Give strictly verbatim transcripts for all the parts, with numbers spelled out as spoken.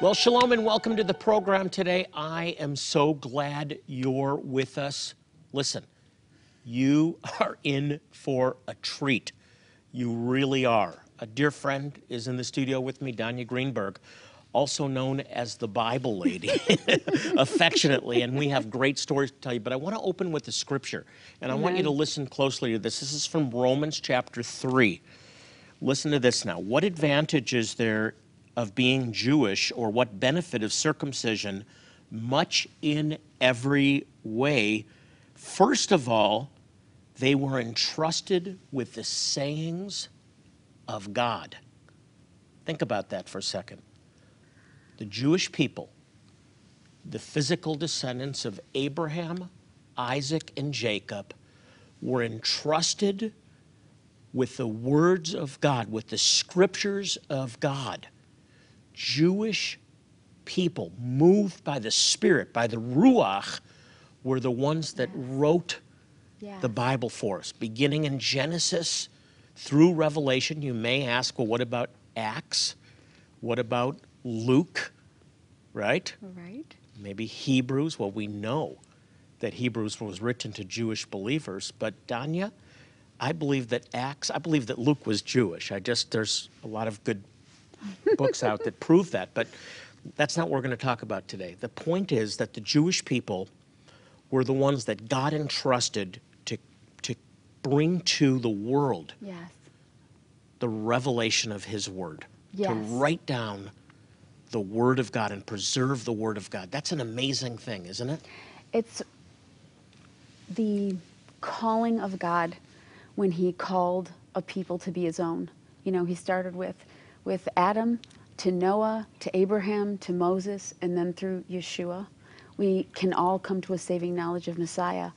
Well, shalom and welcome to the program today. I am so glad you're with us. Listen, you are in for a treat. You really are. A dear friend is in the studio with me, Danya Greenberg, also known as the Bible lady, affectionately, and we have great stories to tell you. But I want to open with the scripture, and Amen. I want you to listen closely to this. This is from Romans chapter three. Listen to this now. What advantage is there of being Jewish, or what benefit of circumcision? Much in every way. First of all, they were entrusted with the sayings of God. Think about that for a second. The Jewish people, the physical descendants of Abraham, Isaac, and Jacob, were entrusted with the words of God, with the scriptures of God. Jewish people, moved by the Spirit, by the Ruach, were the ones that wrote yeah. the Bible for us. Beginning in Genesis through Revelation. You may ask, well, what about Acts? What about Luke? Right? Right. Maybe Hebrews. Well, we know that Hebrews was written to Jewish believers, but Danya, I believe that Acts, I believe that Luke was Jewish. I just, there's a lot of good books out that prove that, but that's not what we're going to talk about today. The point is that the Jewish people were the ones that God entrusted to, to bring to the world yes. the revelation of His Word, yes. to write down the Word of God and preserve the Word of God. That's an amazing thing, isn't it? It's the calling of God when He called a people to be His own. You know, He started with with Adam, to Noah, to Abraham, to Moses, and then through Yeshua. We can all come to a saving knowledge of Messiah.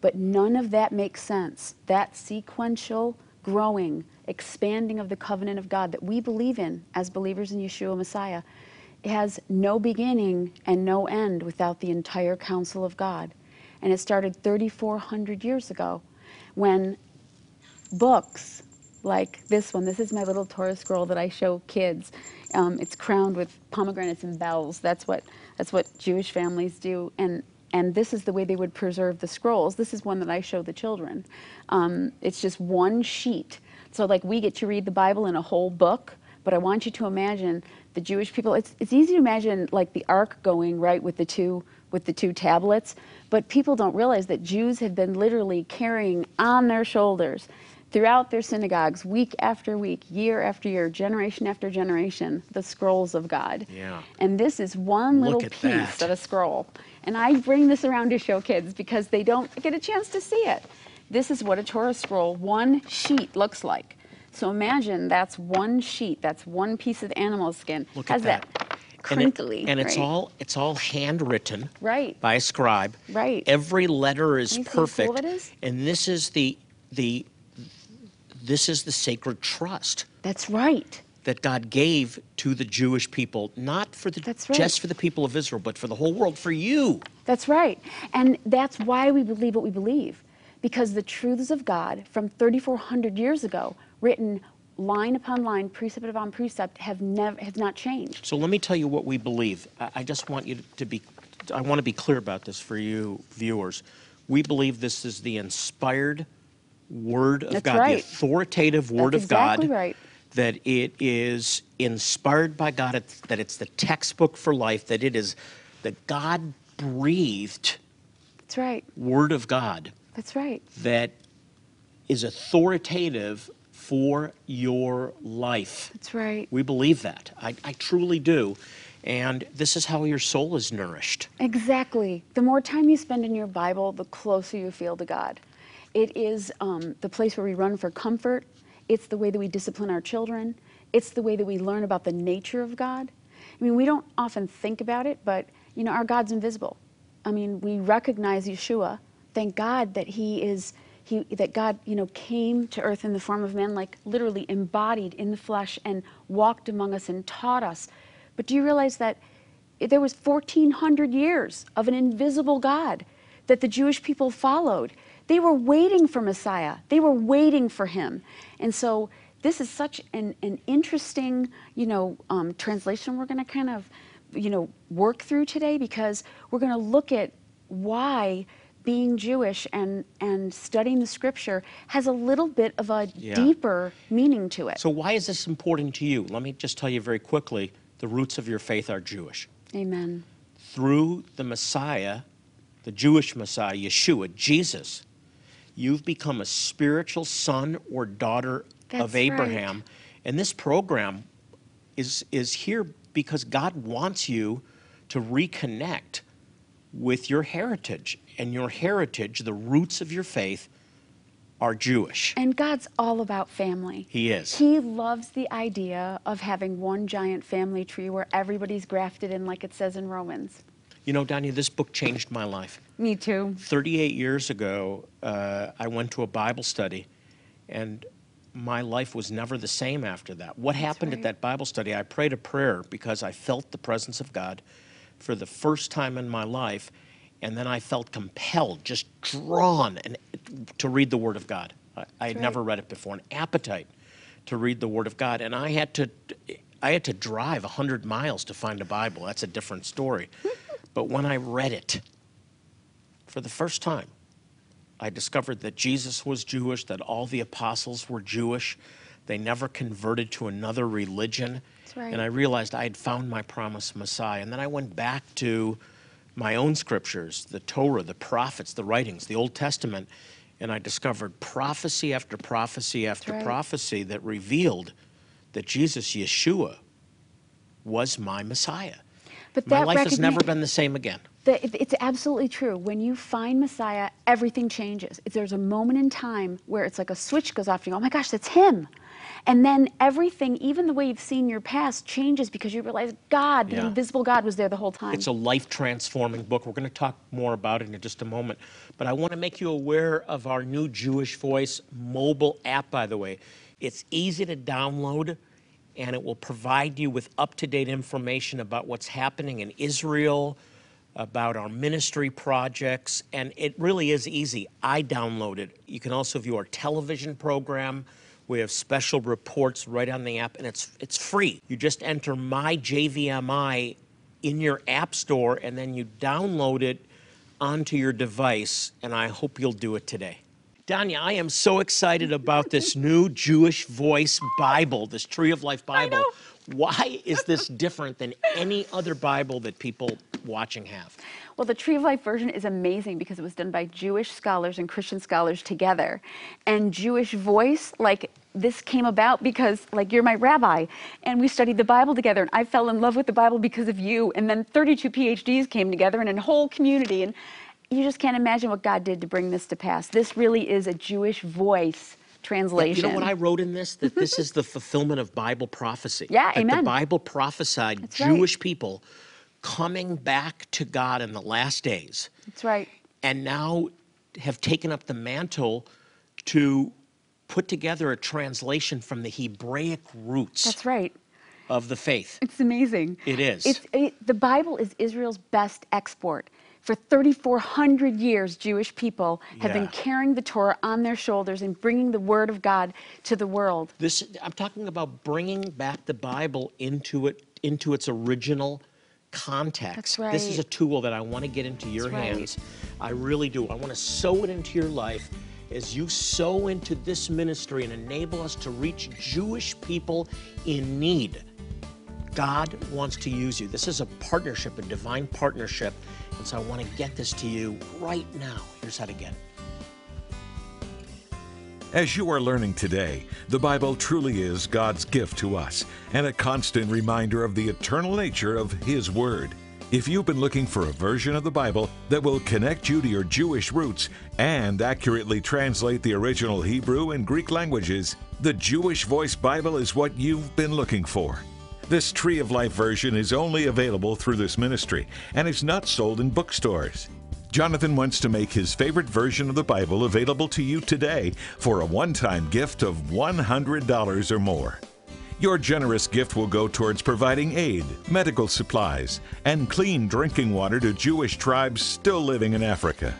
But none of that makes sense. That sequential growing, expanding of the covenant of God that we believe in as believers in Yeshua Messiah has no beginning and no end without the entire counsel of God. And it started thirty-four hundred years ago when books like this one. This is my little Torah scroll that I show kids. Um, it's crowned with pomegranates and bells. That's what that's what Jewish families do. And and this is the way they would preserve the scrolls. This is one that I show the children. Um, it's just one sheet. So like we get to read the Bible in a whole book, but I want you to imagine the Jewish people. It's it's easy to imagine like the ark going right with the two with the two tablets, but people don't realize that Jews have been literally carrying on their shoulders throughout their synagogues, week after week, year after year, generation after generation, the scrolls of God. Yeah. And this is one little piece that. of a scroll. And I bring this around to show kids because they don't get a chance to see it. This is what a Torah scroll, one sheet, looks like. So imagine that's one sheet, that's one piece of animal skin. Look at How's that. that? Crinkly. And, it, and right? it's all it's all handwritten right. by a scribe. Right. Every letter is you perfect. Cool it is? And this is the the This is the sacred trust. That's right. That God gave to the Jewish people, not for the that's right. just for the people of Israel, but for the whole world, for you. That's right. And that's why we believe what we believe, because the truths of God from thirty-four hundred years ago, written line upon line, precept upon precept, have never have not changed. So let me tell you what we believe. I just want you to be, I want to be clear about this for you viewers. We believe this is the inspired Word of That's God, right. the authoritative Word That's of exactly God, right. that it is inspired by God, it's, that it's the textbook for life, that it is the God-breathed That's right. Word of God. That's right. That is authoritative for your life. That's right. We believe that. I, I truly do. And this is how your soul is nourished. Exactly. The more time you spend in your Bible, the closer you feel to God. It is um, the place where we run for comfort. It's the way that we discipline our children. It's the way that we learn about the nature of God. I mean, we don't often think about it, but, you know, our God's invisible. I mean, we recognize Yeshua. Thank God that he is, he, that God, you know, came to earth in the form of man, like literally embodied in the flesh and walked among us and taught us. But do you realize that there was fourteen hundred years of an invisible God that the Jewish people followed? They were waiting for Messiah. They were waiting for him. And so this is such an, an interesting, you know, um, translation we're going to kind of, you know, work through today, because we're going to look at why being Jewish and, and studying the scripture has a little bit of a yeah. deeper meaning to it. So why is this important to you? Let me just tell you very quickly, the roots of your faith are Jewish. Amen. Through the Messiah, the Jewish Messiah, Yeshua, Jesus, you've become a spiritual son or daughter That's of Abraham. Right. And this program is, is here because God wants you to reconnect with your heritage. And your heritage, the roots of your faith, are Jewish. And God's all about family. He is. He loves the idea of having one giant family tree where everybody's grafted in, like it says in Romans. You know, Danya, this book changed my life. Me too. thirty-eight years ago, uh, I went to a Bible study, and my life was never the same after that. What That's happened right. at that Bible study, I prayed a prayer because I felt the presence of God for the first time in my life, and then I felt compelled, just drawn and, to read the Word of God. I, I had right. never read it before, an appetite to read the Word of God, and I had to, I had to drive one hundred miles to find a Bible. That's a different story. But when I read it for the first time, I discovered that Jesus was Jewish, that all the apostles were Jewish. They never converted to another religion. That's right. And I realized I had found my promised Messiah. And then I went back to my own scriptures, the Torah, the prophets, the writings, the Old Testament, and I discovered prophecy after prophecy after right. prophecy that revealed that Jesus, Yeshua, was my Messiah. But my life has never been the same again. It's absolutely true. When you find Messiah, everything changes. There's a moment in time where it's like a switch goes off and you go, oh my gosh, that's him. And then everything, even the way you've seen your past, changes because you realize God, the yeah. invisible God, was there the whole time. It's a life-transforming book. We're going to talk more about it in just a moment. But I want to make you aware of our new Jewish Voice mobile app, by the way. It's easy to download, and it will provide you with up-to-date information about what's happening in Israel, about our ministry projects, and it really is easy. I downloaded. You can also view our television program. We have special reports right on the app, and it's it's free. You just enter My J V M I in your app store, and then you download it onto your device, and I hope you'll do it today. Danya, I am so excited about this new Jewish Voice Bible, this Tree of Life Bible. I know. Why is this different than any other Bible that people watching have? Well, the Tree of Life version is amazing because it was done by Jewish scholars and Christian scholars together. And Jewish Voice, like, this came about because, like, you're my rabbi, and we studied the Bible together, and I fell in love with the Bible because of you. And then thirty-two PhDs came together and a whole community. And you just can't imagine what God did to bring this to pass. This really is a Jewish Voice translation. You know what I wrote in this? That this is the fulfillment of Bible prophecy. Yeah, that amen. The Bible prophesied That's Jewish right. people coming back to God in the last days. That's right. And now have taken up the mantle to put together a translation from the Hebraic roots. That's right. Of the faith. It's amazing. It is. It's, it, the Bible is Israel's best export. For thirty-four hundred years, Jewish people have yeah. been carrying the Torah on their shoulders and bringing the Word of God to the world. This, I'm talking about bringing back the Bible into it, into its original context. That's right. This is a tool that I want to get into your That's hands. Right. I really do. I want to sow it into your life as you sow into this ministry and enable us to reach Jewish people in need. God wants to use you. This is a partnership, a divine partnership. And so I want to get this to you right now. Here's how to get it. As you are learning today, the Bible truly is God's gift to us and a constant reminder of the eternal nature of His Word. If you've been looking for a version of the Bible that will connect you to your Jewish roots and accurately translate the original Hebrew and Greek languages, the Jewish Voice Bible is what you've been looking for. This Tree of Life version is only available through this ministry and is not sold in bookstores. Jonathan wants to make his favorite version of the Bible available to you today for a one-time gift of one hundred dollars or more. Your generous gift will go towards providing aid, medical supplies, and clean drinking water to Jewish tribes still living in Africa.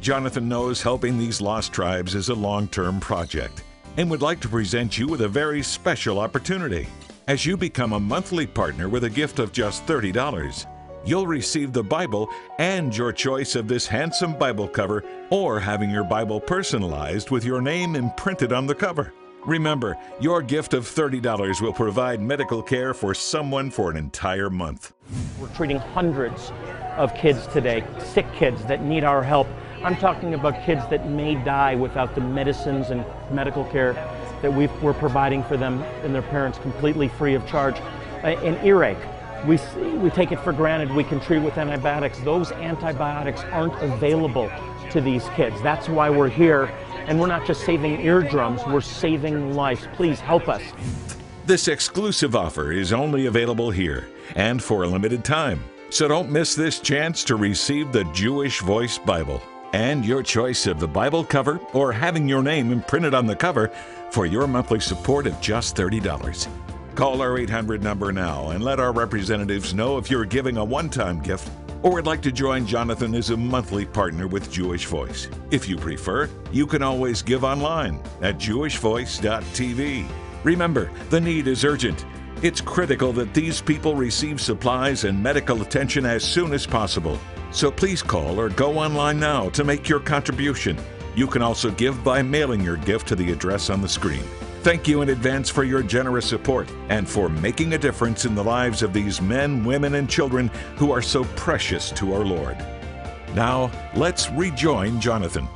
Jonathan knows helping these lost tribes is a long-term project and would like to present you with a very special opportunity. As you become a monthly partner with a gift of just thirty dollars, you'll receive the Bible and your choice of this handsome Bible cover, or having your Bible personalized with your name imprinted on the cover. Remember, your gift of thirty dollars will provide medical care for someone for an entire month. We're treating hundreds of kids today, sick kids that need our help. I'm talking about kids that may die without the medicines and medical care that we've, we're providing for them and their parents completely free of charge. Uh, an earache, we, we take it for granted we can treat with antibiotics. Those antibiotics aren't available to these kids. That's why we're here. And we're not just saving eardrums, we're saving lives. Please help us. This exclusive offer is only available here and for a limited time. So don't miss this chance to receive the Jewish Voice Bible and your choice of the Bible cover or having your name imprinted on the cover for your monthly support of just thirty dollars. Call our eight hundred number now and let our representatives know if you're giving a one-time gift or would like to join Jonathan as a monthly partner with Jewish Voice. If you prefer, you can always give online at jewish voice dot t v. Remember, the need is urgent. It's critical that these people receive supplies and medical attention as soon as possible. So please call or go online now to make your contribution. You can also give by mailing your gift to the address on the screen. Thank you in advance for your generous support and for making a difference in the lives of these men, women, and children who are so precious to our Lord. Now, let's rejoin Jonathan.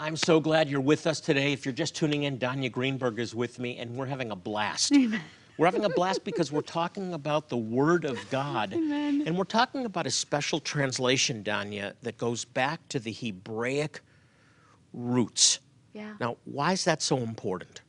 I'm so glad you're with us today. If you're just tuning in, Danya Greenberg is with me, and we're having a blast. Amen. We're having a blast because we're talking about the Word of God. Amen. And we're talking about a special translation, Danya, that goes back to the Hebraic roots. Yeah. Now, why is that so important?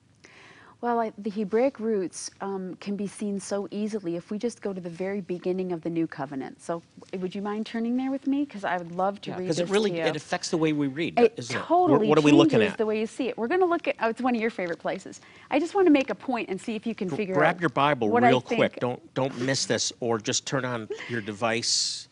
Well, I, the Hebraic roots um, can be seen so easily if we just go to the very beginning of the New Covenant. So, would you mind turning there with me? Because I would love to yeah, read it. Because it really it affects the way we read. It isn't totally it? What, what are we looking at? The way you see it. We're going to look at. Oh, it's one of your favorite places. I just want to make a point and see if you can G figure grab out. Grab your Bible what real I quick. Think. Don't don't miss this, or just turn on your device.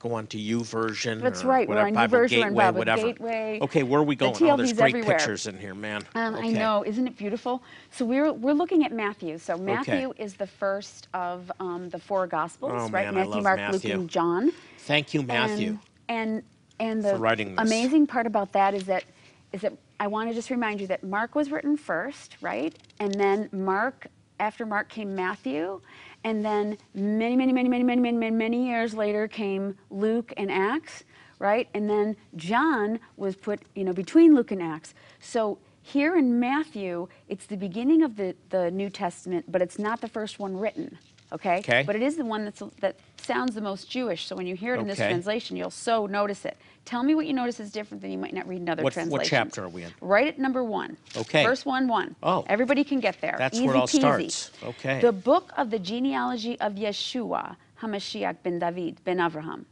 Go on to U version. That's right. Whatever, we're on Bible U version, Gateway, Bible whatever. Gateway. Okay, where are we going? The oh, there's great everywhere. Pictures in here, man. Um, okay. I know, isn't it beautiful? So we're we're looking at Matthew. So Matthew okay. is the first of um, the four Gospels, oh, right? Man, Matthew, I love Mark, Matthew. Luke, and John. Thank you, Matthew. And and, and the amazing part about that is that is that I want to just remind you that Mark was written first, right? And then Mark, after Mark came Matthew. And then many, many, many, many, many, many, many, many years later came Luke and Acts, right? And then John was put, you know, between Luke and Acts. So here in Matthew, it's the beginning of the, the New Testament, but it's not the first one written, okay? Okay. But it is the one that's, that sounds the most Jewish. So when you hear it in okay. this translation, you'll so notice it. Tell me what you notice is different than you might not read in other what, translations. What chapter are we in? Right at number one. Okay. Verse one, one. Oh. Everybody can get there. That's Easy where it all peasy. Starts. Okay. The book of the genealogy of Yeshua, Hamashiach ben David, ben Avraham.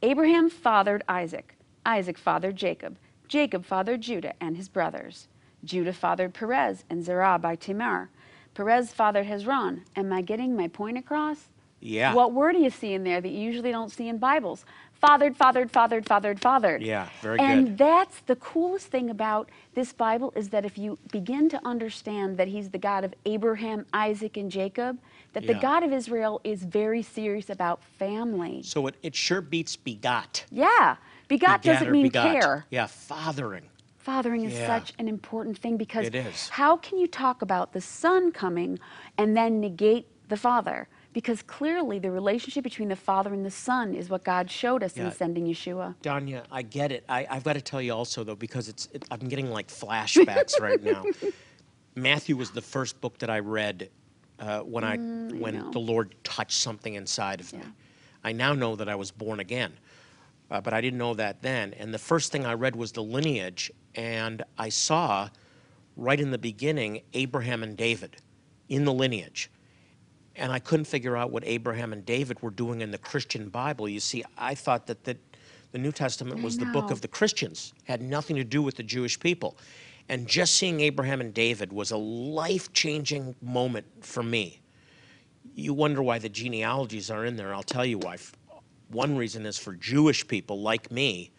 Abraham fathered Isaac. Isaac fathered Jacob. Jacob fathered Judah and his brothers. Judah fathered Perez and Zerah by Tamar. Perez fathered Hezron. Am I getting my point across? Yeah. What word do you see in there that you usually don't see in Bibles? Fathered, fathered, fathered, fathered, fathered. Yeah, very and good. And that's the coolest thing about this Bible is that if you begin to understand that he's the God of Abraham, Isaac, and Jacob, that yeah. the God of Israel is very serious about family. So it, it sure beats begot. Yeah. Begot, begot doesn't mean begot. Care. Yeah, fathering. Fathering is yeah. such an important thing because it is. How can you talk about the son coming and then negate the father? Because clearly the relationship between the Father and the Son is what God showed us yeah. in sending Yeshua. Danya, I get it. I, I've got to tell you also, though, because it's it, I'm getting like flashbacks right now. Matthew was the first book that I read uh, when, mm, I, when I the Lord touched something inside of yeah. me. I now know that I was born again, uh, but I didn't know that then. And the first thing I read was the lineage, and I saw right in the beginning, Abraham and David in the lineage. And I couldn't figure out what Abraham and David were doing in the Christian Bible. You see, I thought that the, the New Testament was the book of the Christians, had nothing to do with the Jewish people. And just seeing Abraham and David was a life-changing moment for me. You wonder why the genealogies are in there. I'll tell you why. One reason is for Jewish people like me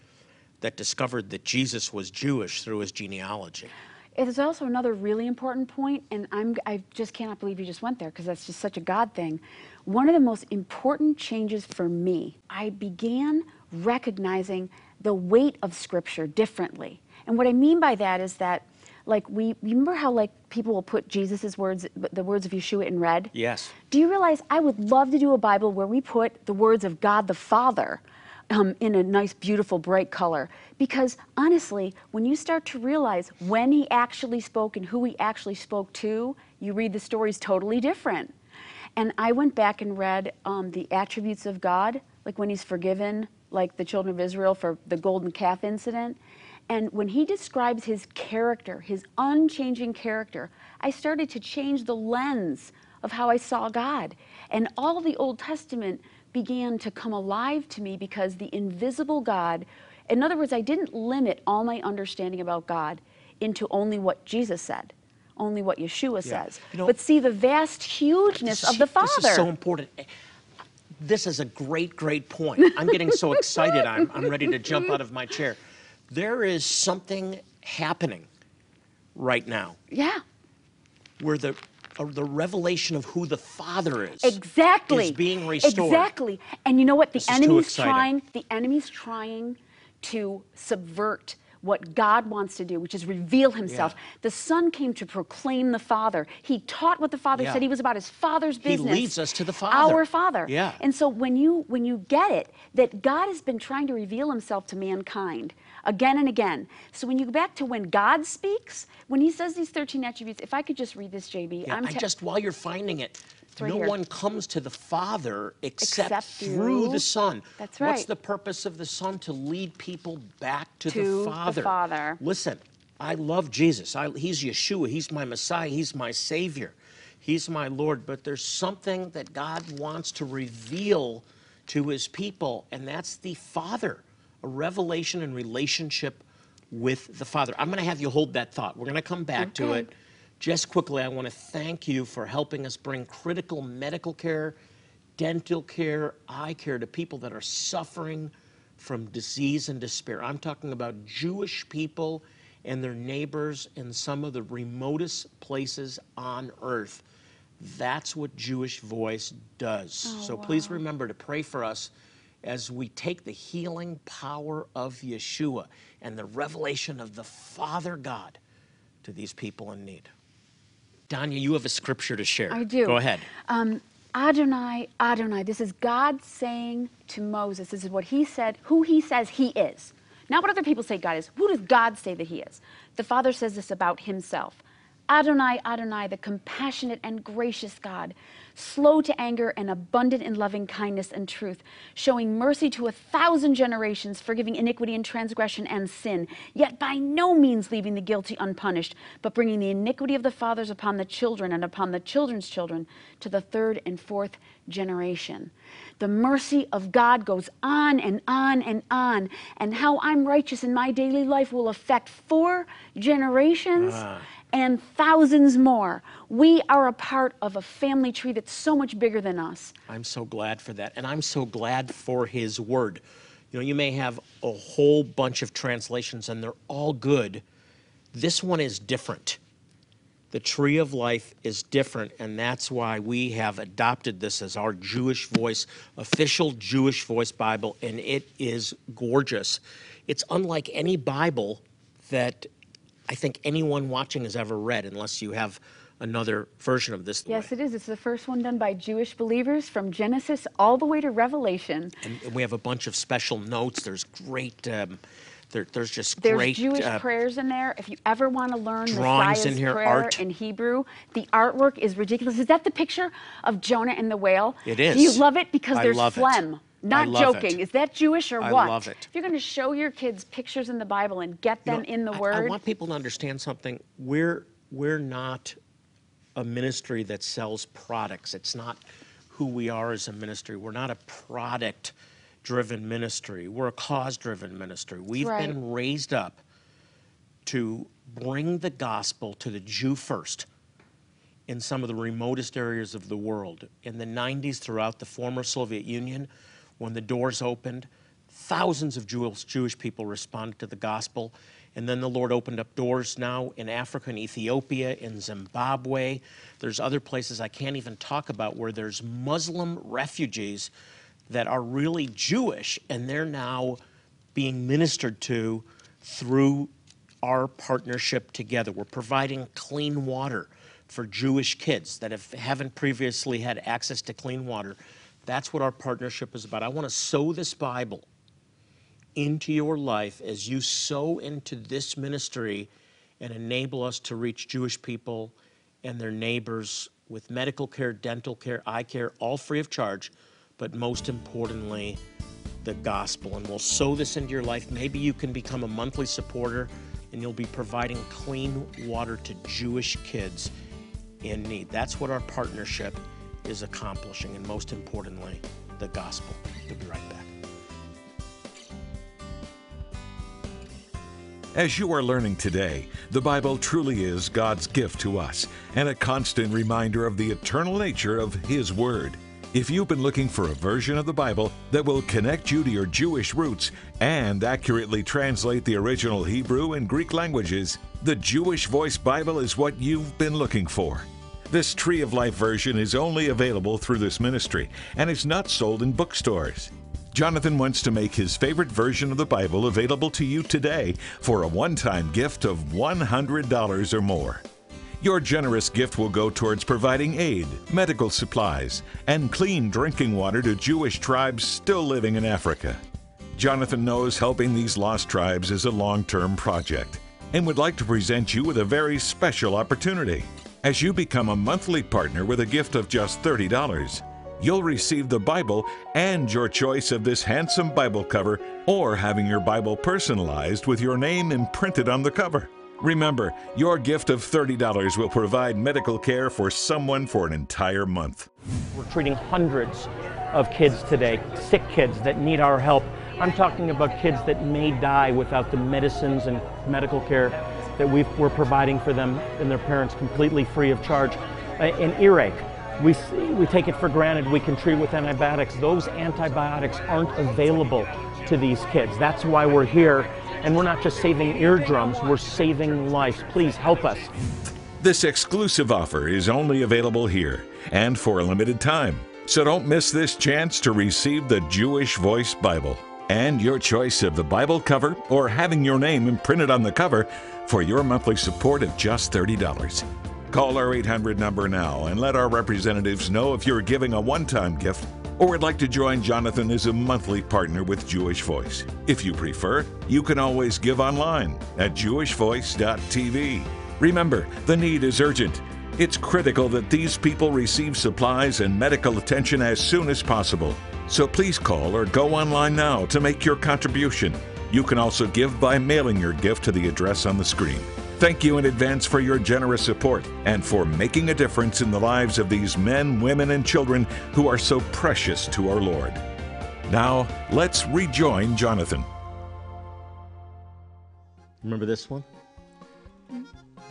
that discovered that Jesus was Jewish through his genealogy. It is also another really important point, and I'm, I just cannot believe you just went there because that's just such a God thing. One of the most important changes for me, I began recognizing the weight of Scripture differently. And what I mean by that is that, like, we remember how, like, people will put Jesus's words, the words of Yeshua, in red? Yes. Do you realize I would love to do a Bible where we put the words of God the Father um, in a nice, beautiful, bright color? Because honestly, when you start to realize when he actually spoke and who he actually spoke to, you read the stories totally different. And I went back and read um, the attributes of God, like when he's forgiven, like the children of Israel for the golden calf incident. And when he describes his character, his unchanging character, I started to change the lens of how I saw God. And all the Old Testament began to come alive to me because the invisible God, in other words, I didn't limit all my understanding about God into only what Jesus said, only what Yeshua yeah. says, you know, but see the vast hugeness this, of the Father. This is so important. This is a great, great point. I'm getting so excited, I'm, I'm ready to jump out of my chair. There is something happening right now. Yeah. Where the uh, the revelation of who the Father is. Exactly. Is being restored. Exactly. And you know what? The enemy's trying. The enemy's trying to subvert what God wants to do, which is reveal himself. Yeah. The Son came to proclaim the Father. He taught what the Father yeah. said. He was about his Father's business. He leads us to the Father. Our Father. Yeah. And so when you when you get it, that God has been trying to reveal himself to mankind again and again. So when you go back to when God speaks, when he says these thirteen attributes, if I could just read this, J B. Yeah, I'm I just, while you're finding it, right no here. one comes to the Father except, except through you. the Son. That's right. What's the purpose of the Son? To lead people back to, to the Father. the Father. Listen, I love Jesus. I, he's Yeshua. He's my Messiah. He's my Savior. He's my Lord. But there's something that God wants to reveal to his people, and that's the Father. A revelation and relationship with the Father. I'm going to have you hold that thought. We're going to come back okay. to it. Just quickly, I want to thank you for helping us bring critical medical care, dental care, eye care to people that are suffering from disease and despair. I'm talking about Jewish people and their neighbors in some of the remotest places on earth. That's what Jewish Voice does. Oh, so wow. please remember to pray for us as we take the healing power of Yeshua and the revelation of the Father God to these people in need. Danya, you have a scripture to share. I do. Go ahead. Um, Adonai, Adonai. This is God saying to Moses, this is what he said, who he says he is. Not what other people say God is. Who does God say that he is? The Father says this about himself. Adonai, Adonai, the compassionate and gracious God, slow to anger and abundant in loving kindness and truth, showing mercy to a thousand generations, forgiving iniquity and transgression and sin, yet by no means leaving the guilty unpunished, but bringing the iniquity of the fathers upon the children and upon the children's children to the third and fourth generation. The mercy of God goes on and on and on, and how I'm righteous in my daily life will affect four generations. Ah. And thousands more. We are a part of a family tree that's so much bigger than us. I'm so glad for that, and I'm so glad for his word. You know, you may have a whole bunch of translations, and they're all good. This one is different. The tree of life is different, and that's why we have adopted this as our Jewish Voice, official Jewish Voice Bible, and it is gorgeous. It's unlike any Bible that I think anyone watching has ever read, unless you have another version of this. Yes, way. it is. It's the first one done by Jewish believers from Genesis all the way to Revelation. And we have a bunch of special notes. There's great, um, there, there's just there's great. There's Jewish uh, prayers in there. If you ever want to learn Messiah's in here, prayer art. in Hebrew, the artwork is ridiculous. Is that the picture of Jonah and the whale? It is. Do you love it? Because I there's phlegm. It. Not joking. It. Is that Jewish or I what? I love it. If you're going to show your kids pictures in the Bible and get them you know, in the I, Word. I want people to understand something. We're, we're not a ministry that sells products. It's not who we are as a ministry. We're not a product-driven ministry. We're a cause-driven ministry. We've right. been raised up to bring the gospel to the Jew first in some of the remotest areas of the world. In the nineties, throughout the former Soviet Union, when the doors opened, thousands of Jewish, Jewish people responded to the gospel. And then the Lord opened up doors now in Africa, in Ethiopia, in Zimbabwe. There's other places I can't even talk about where there's Muslim refugees that are really Jewish, and they're now being ministered to through our partnership together. We're providing clean water for Jewish kids that have, haven't previously had access to clean water. That's what our partnership is about. I want to sow this Bible into your life as you sow into this ministry and enable us to reach Jewish people and their neighbors with medical care, dental care, eye care, all free of charge, but most importantly, the gospel. And we'll sow this into your life. Maybe you can become a monthly supporter and you'll be providing clean water to Jewish kids in need. That's what our partnership is accomplishing, and most importantly, the gospel. We'll be right back. As you are learning today, the Bible truly is God's gift to us and a constant reminder of the eternal nature of His Word. If you've been looking for a version of the Bible that will connect you to your Jewish roots and accurately translate the original Hebrew and Greek languages, the Jewish Voice Bible is what you've been looking for. This Tree of Life version is only available through this ministry and is not sold in bookstores. Jonathan wants to make his favorite version of the Bible available to you today for a one-time gift of one hundred dollars or more. Your generous gift will go towards providing aid, medical supplies, and clean drinking water to Jewish tribes still living in Africa. Jonathan knows helping these lost tribes is a long-term project and would like to present you with a very special opportunity. As you become a monthly partner with a gift of just thirty dollars, you'll receive the Bible and your choice of this handsome Bible cover, or having your Bible personalized with your name imprinted on the cover. Remember, your gift of thirty dollars will provide medical care for someone for an entire month. We're treating hundreds of kids today, sick kids that need our help. I'm talking about kids that may die without the medicines and medical care that we've, we're providing for them and their parents completely free of charge. An earache, we, we take it for granted we can treat with antibiotics. Those antibiotics aren't available to these kids. That's why we're here. And we're not just saving eardrums, we're saving lives. Please help us. This exclusive offer is only available here and for a limited time. So don't miss this chance to receive the Jewish Voice Bible and your choice of the Bible cover or having your name imprinted on the cover for your monthly support of just thirty dollars. Call our eight hundred number now and let our representatives know if you're giving a one-time gift or would like to join Jonathan as a monthly partner with Jewish Voice. If you prefer, you can always give online at jewish voice dot t v. Remember, the need is urgent. It's critical that these people receive supplies and medical attention as soon as possible. So please call or go online now to make your contribution. You can also give by mailing your gift to the address on the screen. Thank you in advance for your generous support and for making a difference in the lives of these men, women, and children who are so precious to our Lord. Now, let's rejoin Jonathan. Remember this one? Mm.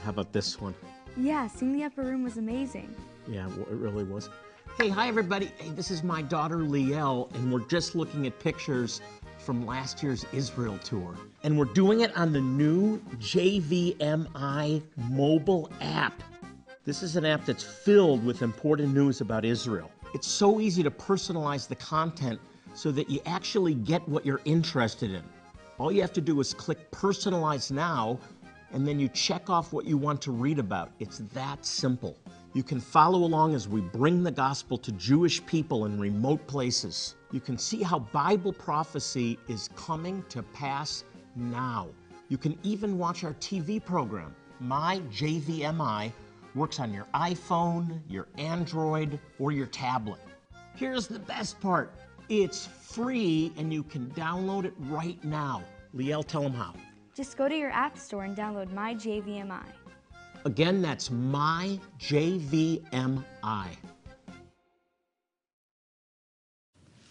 How about this one? Yeah, Sing the Upper Room was amazing. Yeah, it really was. Hey, hi everybody. Hey, this is my daughter Liel, and we're just looking at pictures from last year's Israel tour. And we're doing it on the new J V M I mobile app. This is an app that's filled with important news about Israel. It's so easy to personalize the content so that you actually get what you're interested in. All you have to do is click Personalize Now, and then you check off what you want to read about. It's that simple. You can follow along as we bring the gospel to Jewish people in remote places. You can see how Bible prophecy is coming to pass now. You can even watch our T V program. My J V M I works on your iPhone, your Android, or your tablet. Here's the best part. It's free, and you can download it right now. Liel, tell them how. Just go to your app store and download My J V M I. Again, that's My J V M I.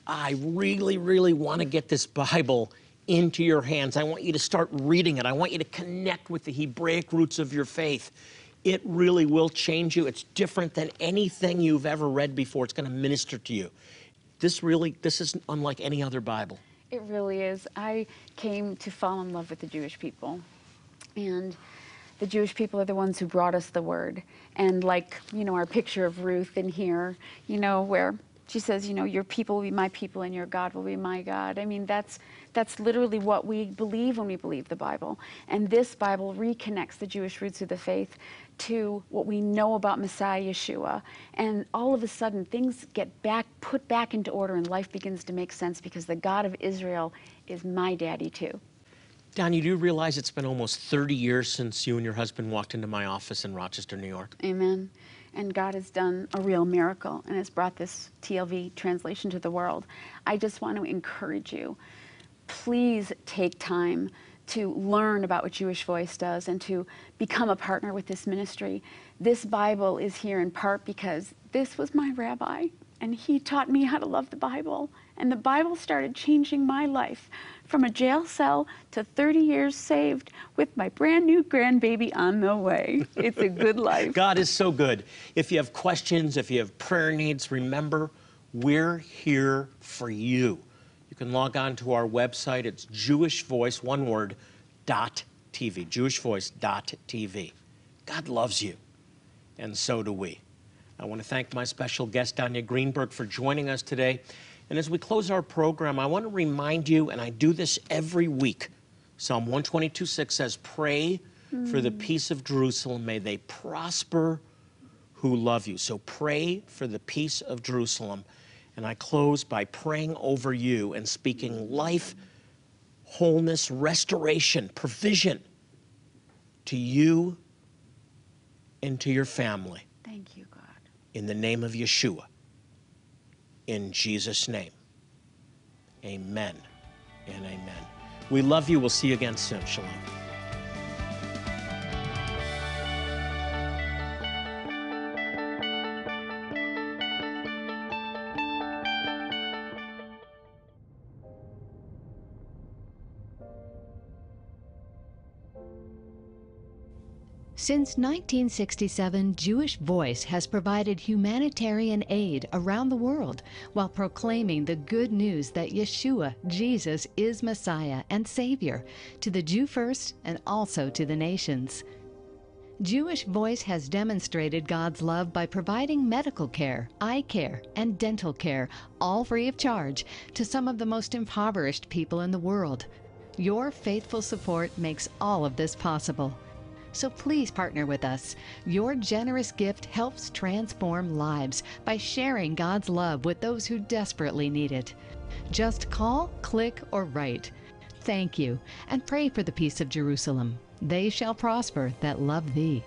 I really, really want to get this Bible into your hands. I want you to start reading it. I want you to connect with the Hebraic roots of your faith. It really will change you. It's different than anything you've ever read before. It's going to minister to you. This really, this is unlike any other Bible. It really is. I came to fall in love with the Jewish people. And the Jewish people are the ones who brought us the word. And like, you know, our picture of Ruth in here, you know, where she says, you know, your people will be my people and your God will be my God. I mean, that's that's literally what we believe when we believe the Bible. And this Bible reconnects the Jewish roots of the faith to what we know about Messiah Yeshua. And all of a sudden, things get back put back into order and life begins to make sense because the God of Israel is my daddy, too. Danya, do you realize it's been almost thirty years since you and your husband walked into my office in Rochester, New York? Amen. And God has done a real miracle and has brought this T L V translation to the world. I just want to encourage you, please take time to learn about what Jewish Voice does and to become a partner with this ministry. This Bible is here in part because this was my rabbi, and he taught me how to love the Bible. And the Bible started changing my life from a jail cell to thirty years saved with my brand new grandbaby on the way. It's a good life. God is so good. If you have questions, if you have prayer needs, remember, we're here for you. You can log on to our website. It's jewishvoice, one word, dot T V, jewishvoice dot T V. God loves you, and so do we. I want to thank my special guest, Danya Greenberg, for joining us today. And as we close our program, I want to remind you, and I do this every week, Psalm one twenty-two six says, pray mm. for the peace of Jerusalem. May they prosper who love you. So pray for the peace of Jerusalem. And I close by praying over you and speaking life, wholeness, restoration, provision to you and to your family. Thank you, God. In the name of Yeshua. In Jesus' name, amen and amen. We love you. We'll see you again soon. Shalom. Since nineteen sixty-seven, Jewish Voice has provided humanitarian aid around the world while proclaiming the good news that Yeshua, Jesus, is Messiah and Savior to the Jew first and also to the nations. Jewish Voice has demonstrated God's love by providing medical care, eye care, and dental care, all free of charge, to some of the most impoverished people in the world. Your faithful support makes all of this possible. So please partner with us. Your generous gift helps transform lives by sharing God's love with those who desperately need it. Just call, click, or write. Thank you, and pray for the peace of Jerusalem. They shall prosper that love thee.